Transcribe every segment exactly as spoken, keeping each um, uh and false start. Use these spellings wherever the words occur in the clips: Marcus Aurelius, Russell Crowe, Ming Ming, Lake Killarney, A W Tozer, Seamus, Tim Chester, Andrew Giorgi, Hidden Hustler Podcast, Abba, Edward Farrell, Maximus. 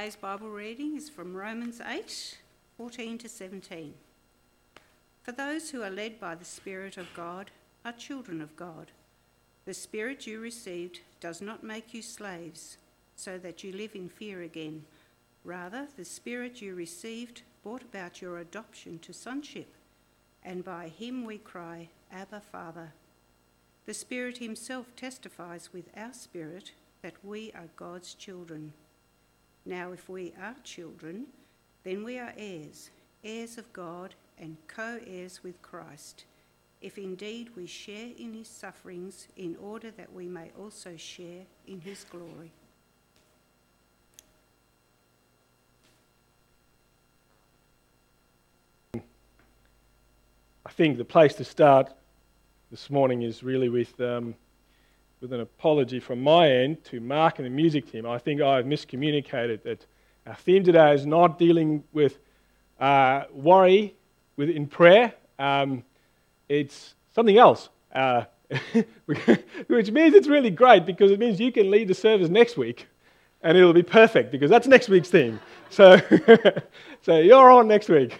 Today's Bible reading is from Romans eight, fourteen to seventeen. For those who are led by the Spirit of God are children of God. The Spirit you received does not make you slaves, so that you live in fear again. Rather, the Spirit you received brought about your adoption to sonship, and by him we cry, Abba, Father. The Spirit himself testifies with our spirit that we are God's children. Now, if we are children, then we are heirs, heirs of God and co-heirs with Christ, if indeed we share in his sufferings, in order that we may also share in his glory. I think the place to start this morning is really with... Um, with an apology from my end to Mark and the music team. I think I've miscommunicated that our theme today is not dealing with uh, worry within prayer. Um, it's something else, uh, which means it's really great because it means you can lead the service next week and it'll be perfect because that's next week's theme. So so you're on next week.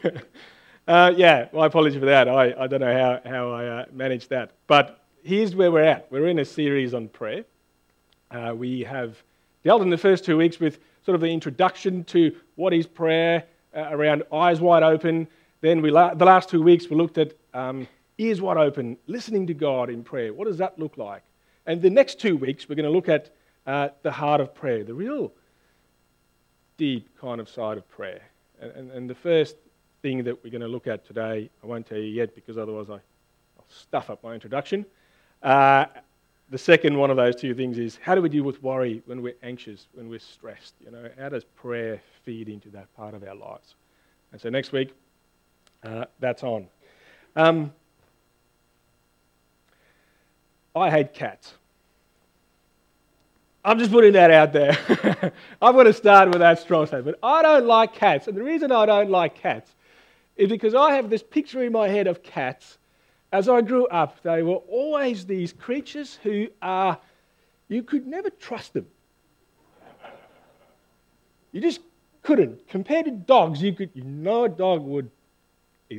Uh, yeah, my apology for that. I, I don't know how, how I uh, managed that. But here's where we're at. We're in a series on prayer. Uh, we have dealt in the first two weeks with sort of the introduction to what is prayer uh, around eyes wide open. Then we la- the last two weeks we looked at um, ears wide open, listening to God in prayer. What does that look like? And the next two weeks we're going to look at uh, the heart of prayer, the real deep kind of side of prayer. And, and, and the first thing that we're going to look at today, I won't tell you yet because otherwise I, I'll stuff up my introduction. Uh, the second one of those two things is, how do we deal with worry when we're anxious, when we're stressed? You know, how does prayer feed into that part of our lives? And so next week, uh, that's on. Um, I hate cats. I'm just putting that out there. I'm going to start with that strong statement. I don't like cats. And the reason I don't like cats is because I have this picture in my head of cats. As I grew up, they were always these creatures who are, you could never trust them. You just couldn't. Compared to dogs, you could, you know, a dog would,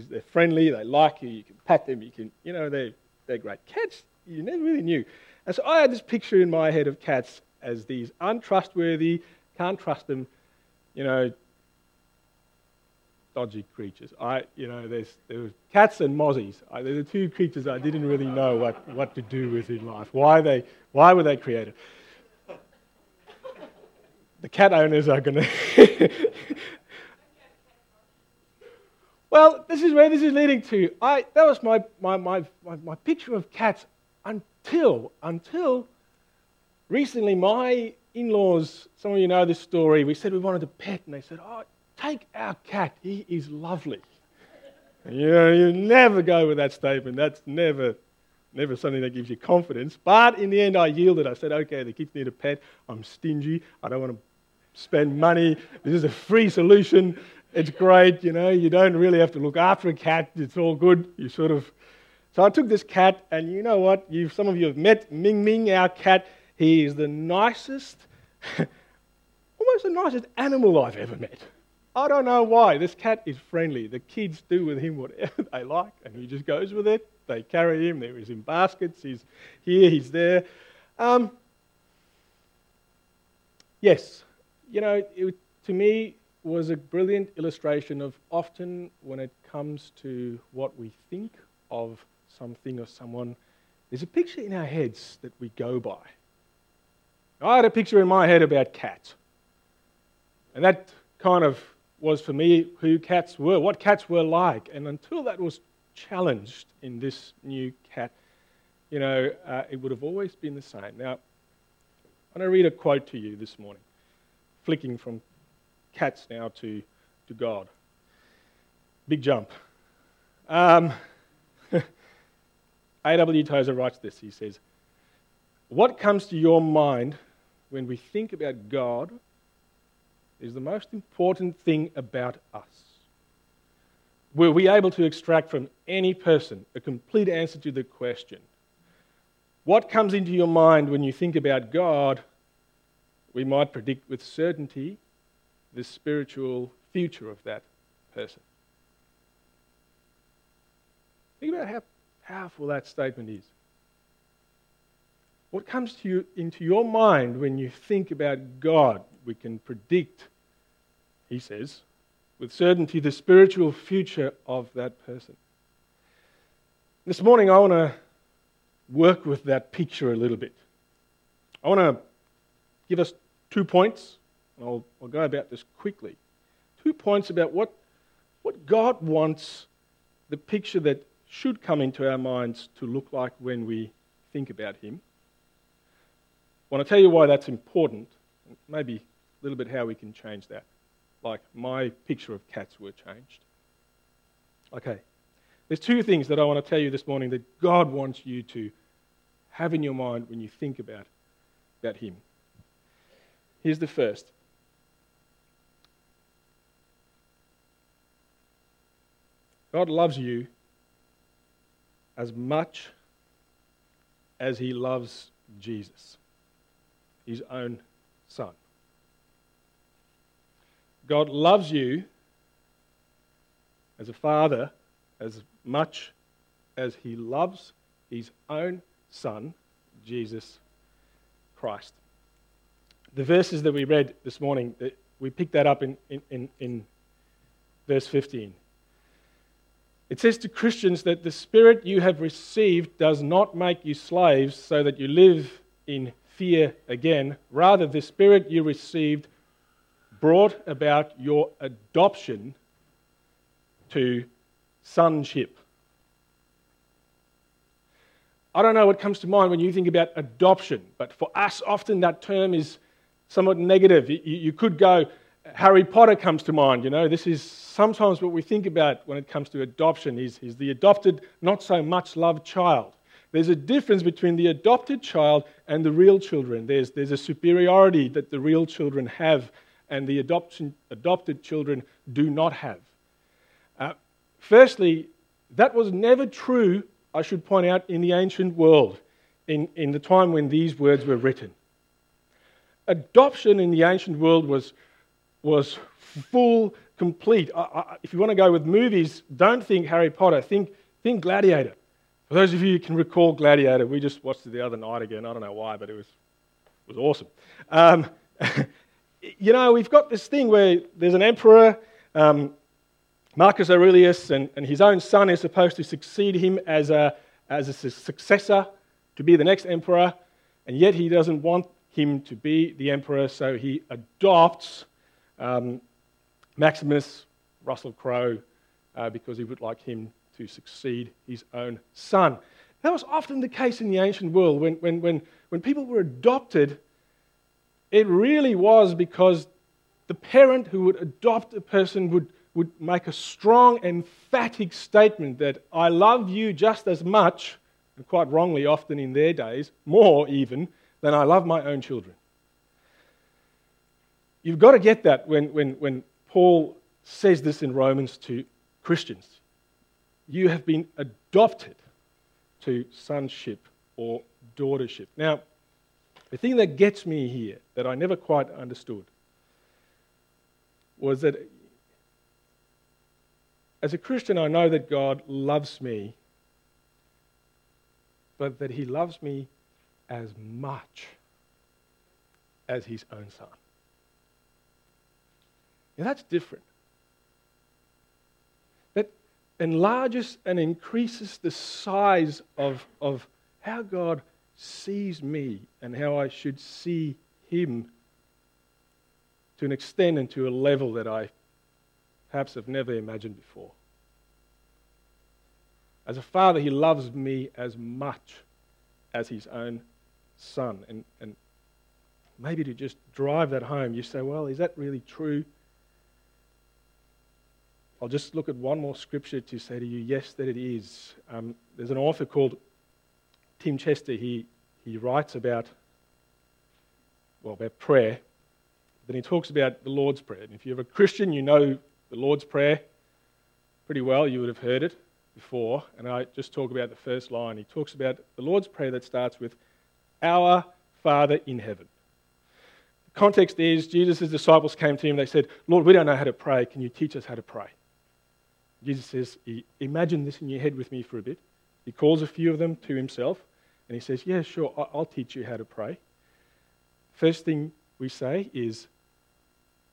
they're friendly, they like you, you can pat them, you can, you know, they're, they're great. Cats, you never really knew. And so I had this picture in my head of cats as these untrustworthy, can't trust them, you know, dodgy creatures. I, you know, there's there were cats and mozzies. I, they're the two creatures I didn't really know what, what to do with in life. Why they? Why were they created? The cat owners are going to. Well, this is where this is leading to. I that was my my my my, my picture of cats until until recently. My in-laws, some of you know this story. We said we wanted a pet, and they said, "Oh, take our cat, he is lovely." You know, you never go with that statement. That's never never something that gives you confidence. But in the end, I yielded. I said, okay, the kids need a pet. I'm stingy. I don't want to spend money. This is a free solution. It's great. You know, you don't really have to look after a cat. It's all good. You sort of... So I took this cat, and you know what? You've, some of you have met Ming Ming, our cat. He is the nicest, almost the nicest animal I've ever met. I don't know why. This cat is friendly. The kids do with him whatever they like, and he just goes with it. They carry him. There he's in baskets. He's here. He's there. Um, yes, you know, it, to me, was a brilliant illustration of often when it comes to what we think of something or someone, there's a picture in our heads that we go by. I had a picture in my head about cats, and that kind of was for me who cats were, what cats were like. And until that was challenged in this new cat, you know, uh, it would have always been the same. Now, I'm going to read a quote to you this morning, flicking from cats now to, to God. Big jump. Um, A W Tozer writes this, he says, "What comes to your mind when we think about God is the most important thing about us. Were we able to extract from any person a complete answer to the question, what comes into your mind when you think about God, we might predict with certainty the spiritual future of that person. Think about how powerful that statement is. What comes to you into your mind when you think about God? We can predict, he says, with certainty the spiritual future of that person. This morning I want to work with that picture a little bit. I want to give us two points. I'll, I'll go about this quickly. Two points about what, what God wants the picture that should come into our minds to look like when we think about him. I want to tell you why that's important, and maybe a little bit how we can change that, like my picture of cats were changed. Okay, there's two things that I want to tell you this morning that God wants you to have in your mind when you think about, about him. Here's the first. God loves you as much as he loves Jesus, his own son. God loves you as a father as much as he loves his own son, Jesus Christ. The verses that we read this morning, we picked that up in, in, in verse fifteen. It says to Christians that the Spirit you have received does not make you slaves so that you live in fear again. Rather, the Spirit you received brought about your adoption to sonship. I don't know what comes to mind when you think about adoption, but for us, often that term is somewhat negative. You could go, Harry Potter comes to mind, you know. This is sometimes what we think about when it comes to adoption. He's, he's the adopted, not so much loved child. There's a difference between the adopted child and the real children. There's, there's a superiority that the real children have and the adoption, adopted children do not have. Uh, firstly, that was never true, I should point out, in the ancient world, in, in the time when these words were written. Adoption in the ancient world was, was full, complete. I, I, if you want to go with movies, don't think Harry Potter, think, think Gladiator. For those of you who can recall Gladiator, we just watched it the other night again. I don't know why, but it was it was awesome. Um, you know, we've got this thing where there's an emperor, um, Marcus Aurelius, and, and his own son is supposed to succeed him as a, as a successor to be the next emperor, and yet he doesn't want him to be the emperor, so he adopts um, Maximus, Russell Crowe, uh, because he would like him to succeed his own son. That was often the case in the ancient world. When, when, when, when people were adopted, it really was because the parent who would adopt a person would, would make a strong, emphatic statement that I love you just as much, and quite wrongly often in their days, more even, than I love my own children. You've got to get that when, when, when Paul says this in Romans to Christians. You have been adopted to sonship or daughtership. Now, the thing that gets me here that I never quite understood was that as a Christian, I know that God loves me, but that he loves me as much as his own son. Now, that's different. Enlarges and increases the size of, of how God sees me and how I should see him to an extent and to a level that I perhaps have never imagined before. As a father, he loves me as much as his own son. And, and maybe to just drive that home, you say, well, is that really true? I'll just look at one more scripture to say to you, yes, that it is. Um, there's an author called Tim Chester. He he writes about, well, about prayer. Then he talks about the Lord's Prayer. And if you're a Christian, you know the Lord's Prayer pretty well. You would have heard it before. And I just talk about the first line. He talks about the Lord's Prayer that starts with, Our Father in Heaven. Context is, Jesus' disciples came to him and they said, Lord, we don't know how to pray. Can you teach us how to pray? Jesus says, imagine this in your head with me for a bit. He calls a few of them to himself and he says, yeah, sure, I'll teach you how to pray. First thing we say is,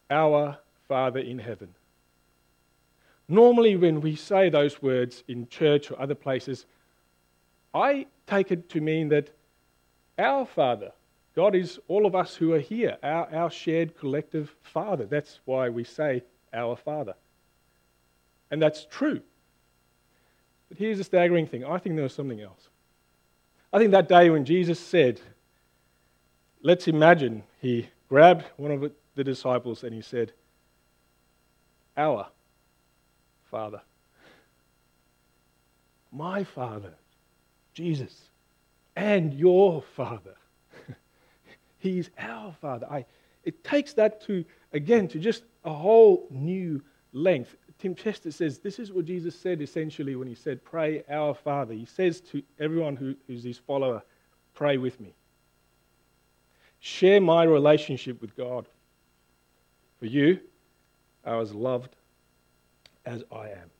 Our Father in heaven. Normally when we say those words in church or other places, I take it to mean that our Father, God is all of us who are here, our, our shared collective Father. That's why we say our Father. And that's true. But here's the staggering thing. I think there was something else. I think that day when Jesus said, let's imagine, he grabbed one of the disciples and he said, our Father. My Father, Jesus, and your Father. He's our Father. I, it takes that to, again, to just a whole new length. Tim Chester says this is what Jesus said essentially when he said, pray our Father. He says to everyone who, who's his follower, pray with me. Share my relationship with God. For you, I was loved as I am.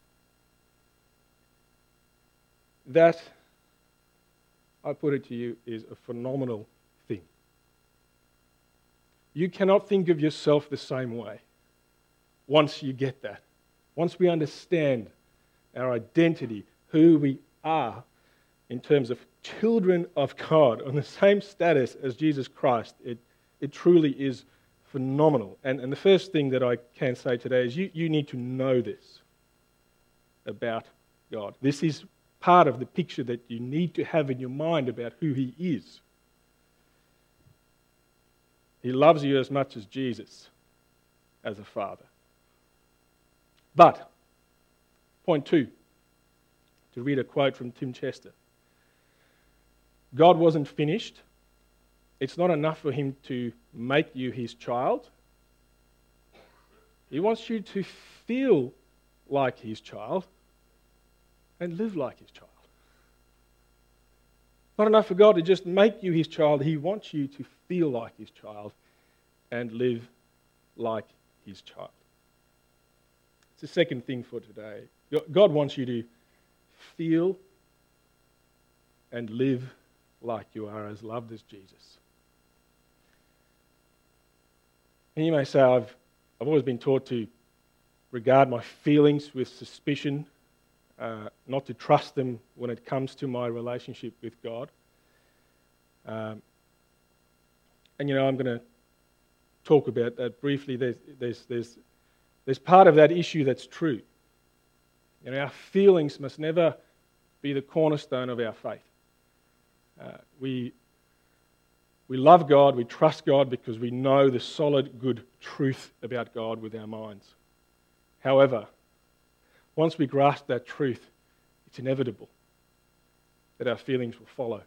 That, I put it to you, is a phenomenal thing. You cannot think of yourself the same way once you get that. Once we understand our identity, who we are in terms of children of God on the same status as Jesus Christ, it, it truly is phenomenal. And, and the first thing that I can say today is you, you need to know this about God. This is part of the picture that you need to have in your mind about who he is. He loves you as much as Jesus, as a father. But, point two, to read a quote from Tim Chester. God wasn't finished. It's not enough for him to make you his child. He wants you to feel like his child and live like his child. Not enough for God to just make you his child. He wants you to feel like his child and live like his child. It's the second thing for today. God wants you to feel and live like you are as loved as Jesus. And you may say, I've, I've always been taught to regard my feelings with suspicion, uh, not to trust them when it comes to my relationship with God. Um, and, you know, I'm going to talk about that briefly. There's, there's, there's There's part of that issue that's true. You know, our feelings must never be the cornerstone of our faith. Uh, we, we love God, we trust God because we know the solid, good truth about God with our minds. However, once we grasp that truth, it's inevitable that our feelings will follow,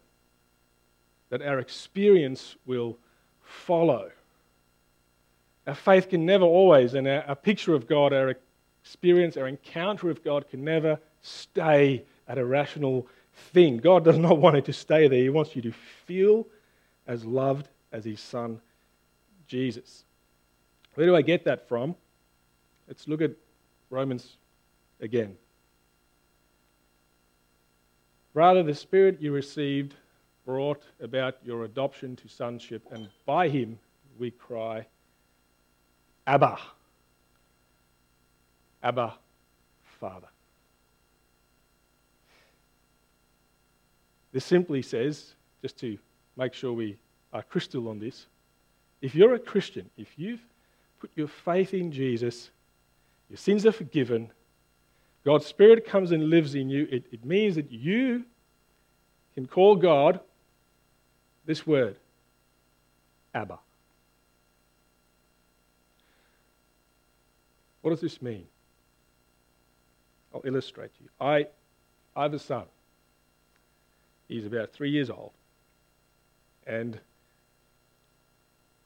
that our experience will follow. Our faith can never always, and our, our picture of God, our experience, our encounter with God can never stay at a rational thing. God does not want it to stay there. He wants you to feel as loved as his son, Jesus. Where do I get that from? Let's look at Romans again. Rather, the Spirit you received brought about your adoption to sonship, and by him we cry, Abba, Abba, Father. This simply says, just to make sure we are crystal on this, if you're a Christian, if you've put your faith in Jesus, your sins are forgiven, God's Spirit comes and lives in you, it, it means that you can call God this word, Abba. What does this mean? I'll illustrate to you. I, I have a son. He's about three years old. And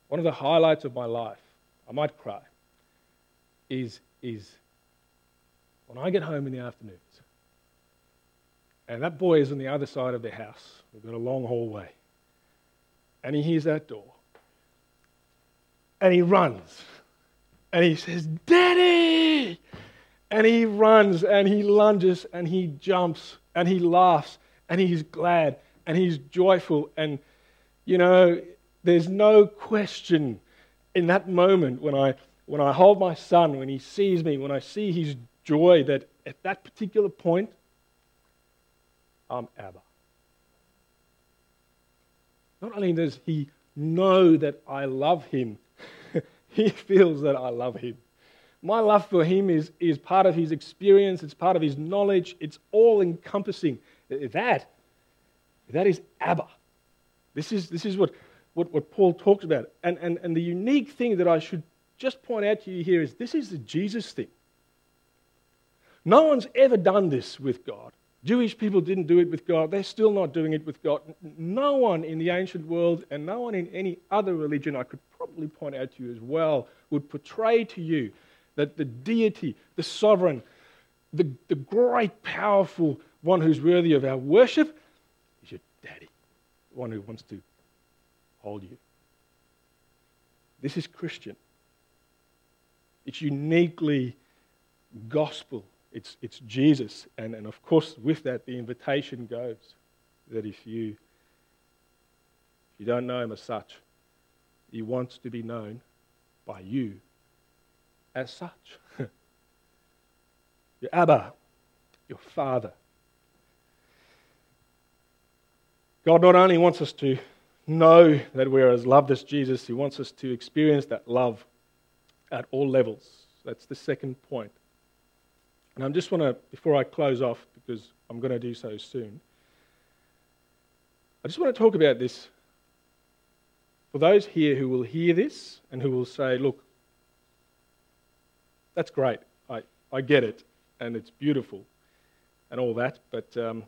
one of the highlights of my life, I might cry, is, is when I get home in the afternoons, and that boy is on the other side of the house. We've got a long hallway. And he hears that door. and he runs. And he says, Daddy! And he runs, and he lunges, and he jumps, and he laughs, and he's glad, and he's joyful. And, you know, there's no question in that moment when I when I hold my son, when he sees me, when I see his joy, that at that particular point, I'm Abba. Not only does he know that I love him, he feels that I love him. My love for him is, is part of his experience. It's part of his knowledge. It's all-encompassing. That, that is Abba. This is, this is what, what, what Paul talks about. And, and, and the unique thing that I should just point out to you here is this is the Jesus thing. No one's ever done this with God. Jewish people didn't do it with God. They're still not doing it with God. No one in the ancient world and no one in any other religion I could probably point out to you as well would portray to you that the deity, the sovereign, the, the great, powerful one who's worthy of our worship is your daddy, the one who wants to hold you. This is Christian. It's uniquely gospel. It's, it's Jesus. And, and of course, with that, the invitation goes that if you, if you don't know him as such, he wants to be known by you as such. Your Abba, your Father. God not only wants us to know that we're as loved as Jesus, he wants us to experience that love at all levels. That's the second point. And I just want to, before I close off, because I'm going to do so soon, I just want to talk about this. For those here who will hear this and who will say, look, that's great, I, I get it, and it's beautiful, and all that, but um,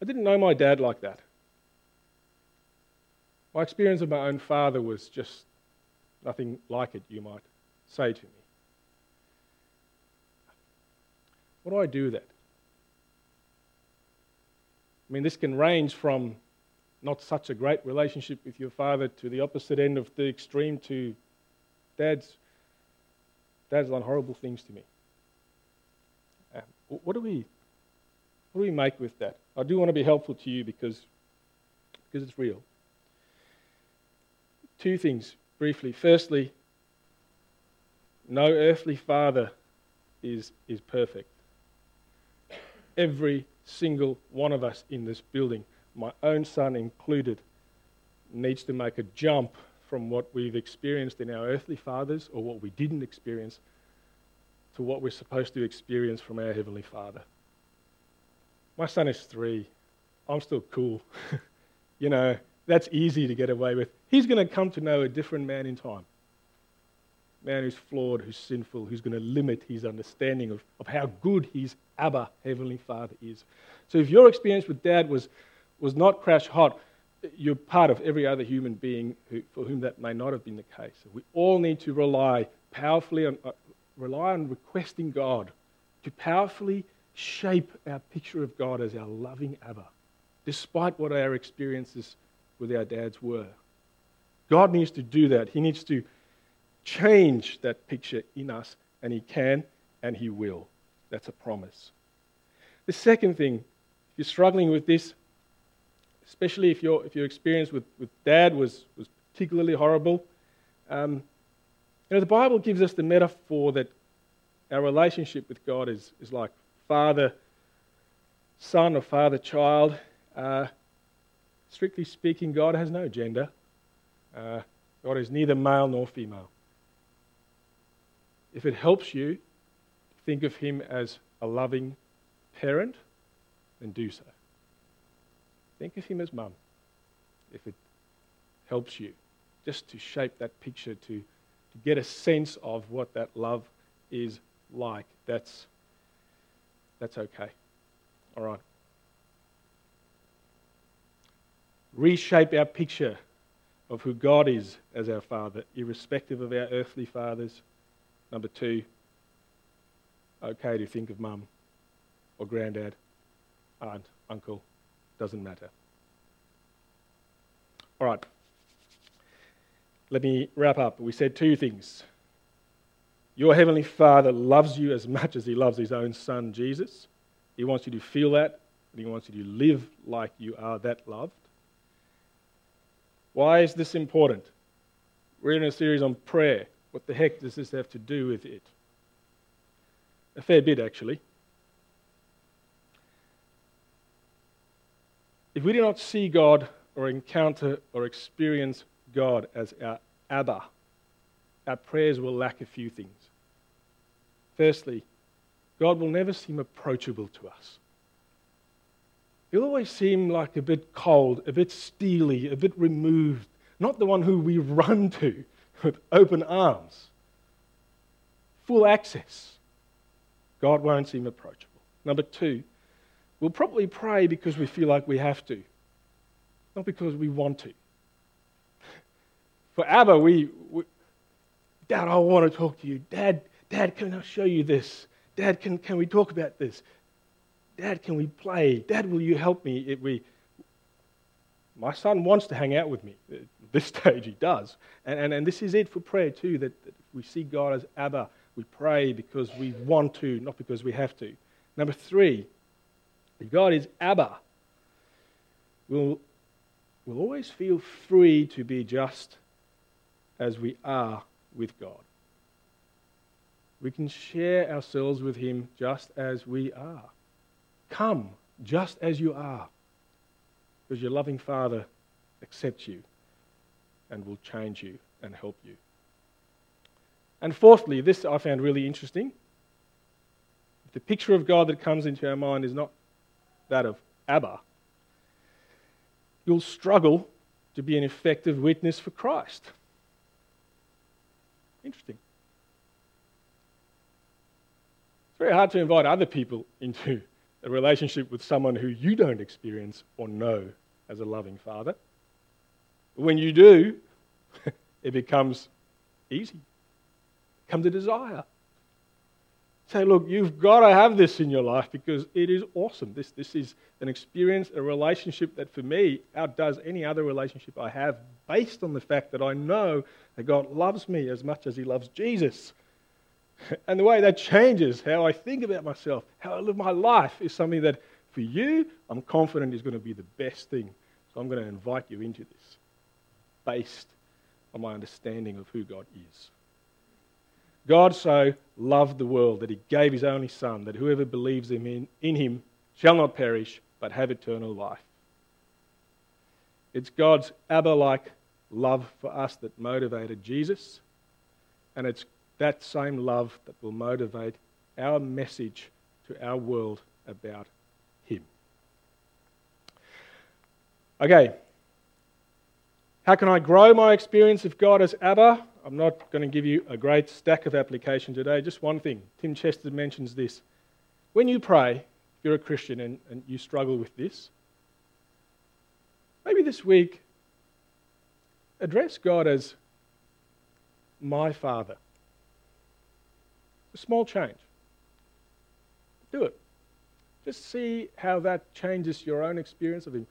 I didn't know my dad like that. My experience of my own father was just nothing like it, you might say to me. What do I do with that? I mean, this can range from not such a great relationship with your father to the opposite end of the extreme to dad's, dad's done horrible things to me. Um, what do we, what do we make with that? I do want to be helpful to you because, because it's real. Two things briefly. Firstly, no earthly father is, is perfect. Every single one of us in this building, my own son included, needs to make a jump from what we've experienced in our earthly fathers or what we didn't experience to what we're supposed to experience from our Heavenly Father. My son is three. I'm still cool. You know, that's easy to get away with. He's going to come to know a different man in time. Man who's flawed, who's sinful, who's going to limit his understanding of, of how good his Abba, Heavenly Father, is. So if your experience with Dad was, was not crash hot, you're part of every other human being who, for whom that may not have been the case. We all need to rely powerfully on, uh, rely on requesting God to powerfully shape our picture of God as our loving Abba, despite what our experiences with our dads were. God needs to do that. He needs to change that picture in us, and he can and he will. That's a promise. The second thing, if you're struggling with this, especially if your if your experience with, with Dad was, was particularly horrible, um, you know, the Bible gives us the metaphor that our relationship with God is, is like father-son or father-child. Uh, strictly speaking, God has no gender. Uh, God is neither male nor female. If it helps you think of him as a loving parent, then do so. Think of him as mum, if it helps you, just to shape that picture, to, to get a sense of what that love is like. That's, that's okay. All right. Reshape our picture of who God is as our Father, irrespective of our earthly fathers. Number two, okay to think of mum or granddad, aunt, uncle, doesn't matter. All right, let me wrap up. We said two things. Your Heavenly Father loves you as much as he loves his own Son, Jesus. He wants you to feel that, and he wants you to live like you are that loved. Why is this important? We're in a series on prayer. What the heck does this have to do with it? A fair bit, actually. If we do not see God or encounter or experience God as our Abba, our prayers will lack a few things. Firstly, God will never seem approachable to us. He'll always seem like a bit cold, a bit steely, a bit removed, not the one who we run to with open arms. Full access. God won't seem approachable. Number two, we'll probably pray because we feel like we have to, not because we want to. For Abba, we, we Dad, I want to talk to you. Dad, Dad, can I show you this? Dad, can, can we talk about this? Dad, can we play? Dad, will you help me? If we, my son wants to hang out with me. At this stage, he does. And, and, and this is it for prayer too, that, that we see God as Abba. We pray because we want to, not because we have to. Number three, if God is Abba, we'll, we'll always feel free to be just as we are with God. We can share ourselves with him just as we are. Come just as you are, because your loving Father accepts you and will change you and help you. And fourthly, this I found really interesting. The picture of God that comes into our mind is not that of Abba. You'll struggle to be an effective witness for Christ. Interesting. It's very hard to invite other people into a relationship with someone who you don't experience or know as a loving Father. When you do, it becomes easy. It becomes a desire. Say, look, you've got to have this in your life because it is awesome. This, this is an experience, a relationship that for me outdoes any other relationship I have based on the fact that I know that God loves me as much as he loves Jesus. And the way that changes how I think about myself, how I live my life, is something that for you, I'm confident is going to be the best thing. So I'm going to invite you into this based on my understanding of who God is. God so loved the world that he gave his only Son, that whoever believes in him shall not perish but have eternal life. It's God's Abba-like love for us that motivated Jesus, and it's that same love that will motivate our message to our world about him. Okay, how can I grow my experience of God as Abba? I'm not going to give you a great stack of application today, just one thing. Tim Chester mentions this. When you pray, if you're a Christian and, and you struggle with this, maybe this week, address God as my Father. A small change. Do it. Just see how that changes your own experience of him.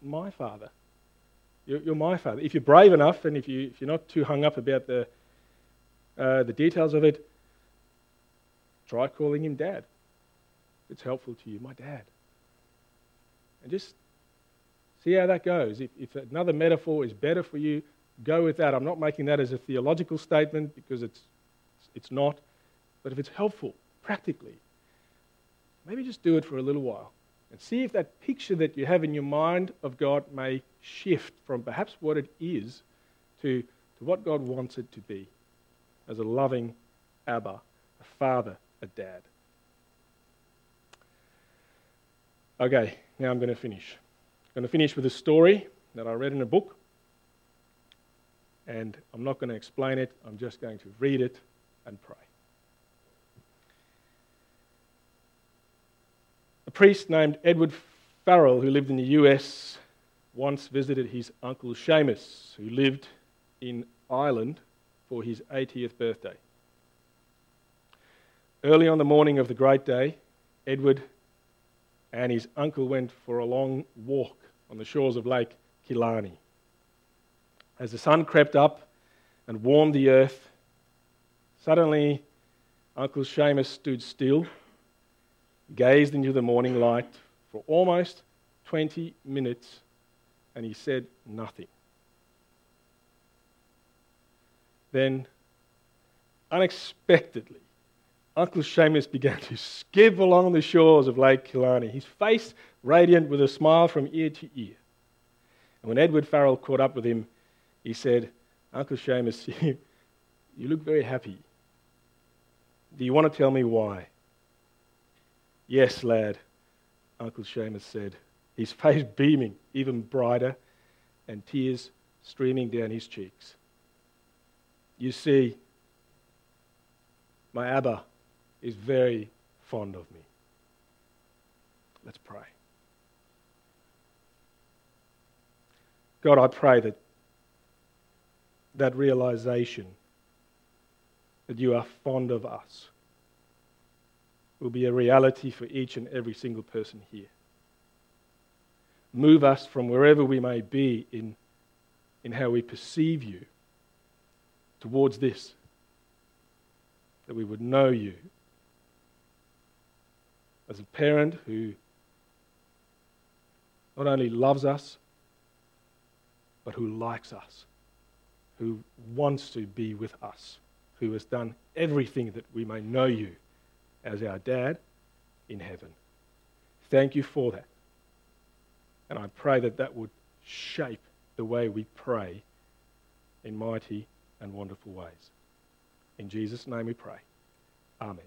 My Father. You're my Father. If you're brave enough, and if, you, if you're not too hung up about the uh, the details of it, try calling him Dad. It's helpful to you, my Dad. And just see how that goes. If, if another metaphor is better for you, go with that. I'm not making that as a theological statement because it's it's not. But if it's helpful, practically, maybe just do it for a little while. And see if that picture that you have in your mind of God may shift from perhaps what it is to, to what God wants it to be as a loving Abba, a father, a dad. Okay, now I'm going to finish. I'm going to finish with a story that I read in a book. And I'm not going to explain it. I'm just going to read it and pray. A priest named Edward Farrell, who lived in the U S, once visited his uncle Seamus, who lived in Ireland, for his eightieth birthday. Early on the morning of the great day, Edward and his uncle went for a long walk on the shores of Lake Killarney. As the sun crept up, and warmed the earth. Suddenly, Uncle Seamus stood still, gazed into the morning light for almost twenty minutes, and he said nothing. Then, unexpectedly, Uncle Seamus began to skip along the shores of Lake Killarney, his face radiant with a smile from ear to ear. And when Edward Farrell caught up with him, he said, "Uncle Seamus, you, you look very happy. Do you want to tell me why?" "Yes, lad," Uncle Seamus said, his face beaming even brighter and tears streaming down his cheeks. "You see, my Abba is very fond of me." Let's pray. God, I pray that that realization that you are fond of us will be a reality for each and every single person here. Move us from wherever we may be in, in how we perceive you towards this, that we would know you as a parent who not only loves us, but who likes us, who wants to be with us, who has done everything that we may know you as our Dad in heaven. Thank you for that. And I pray that that would shape the way we pray in mighty and wonderful ways. In Jesus' name we pray. Amen.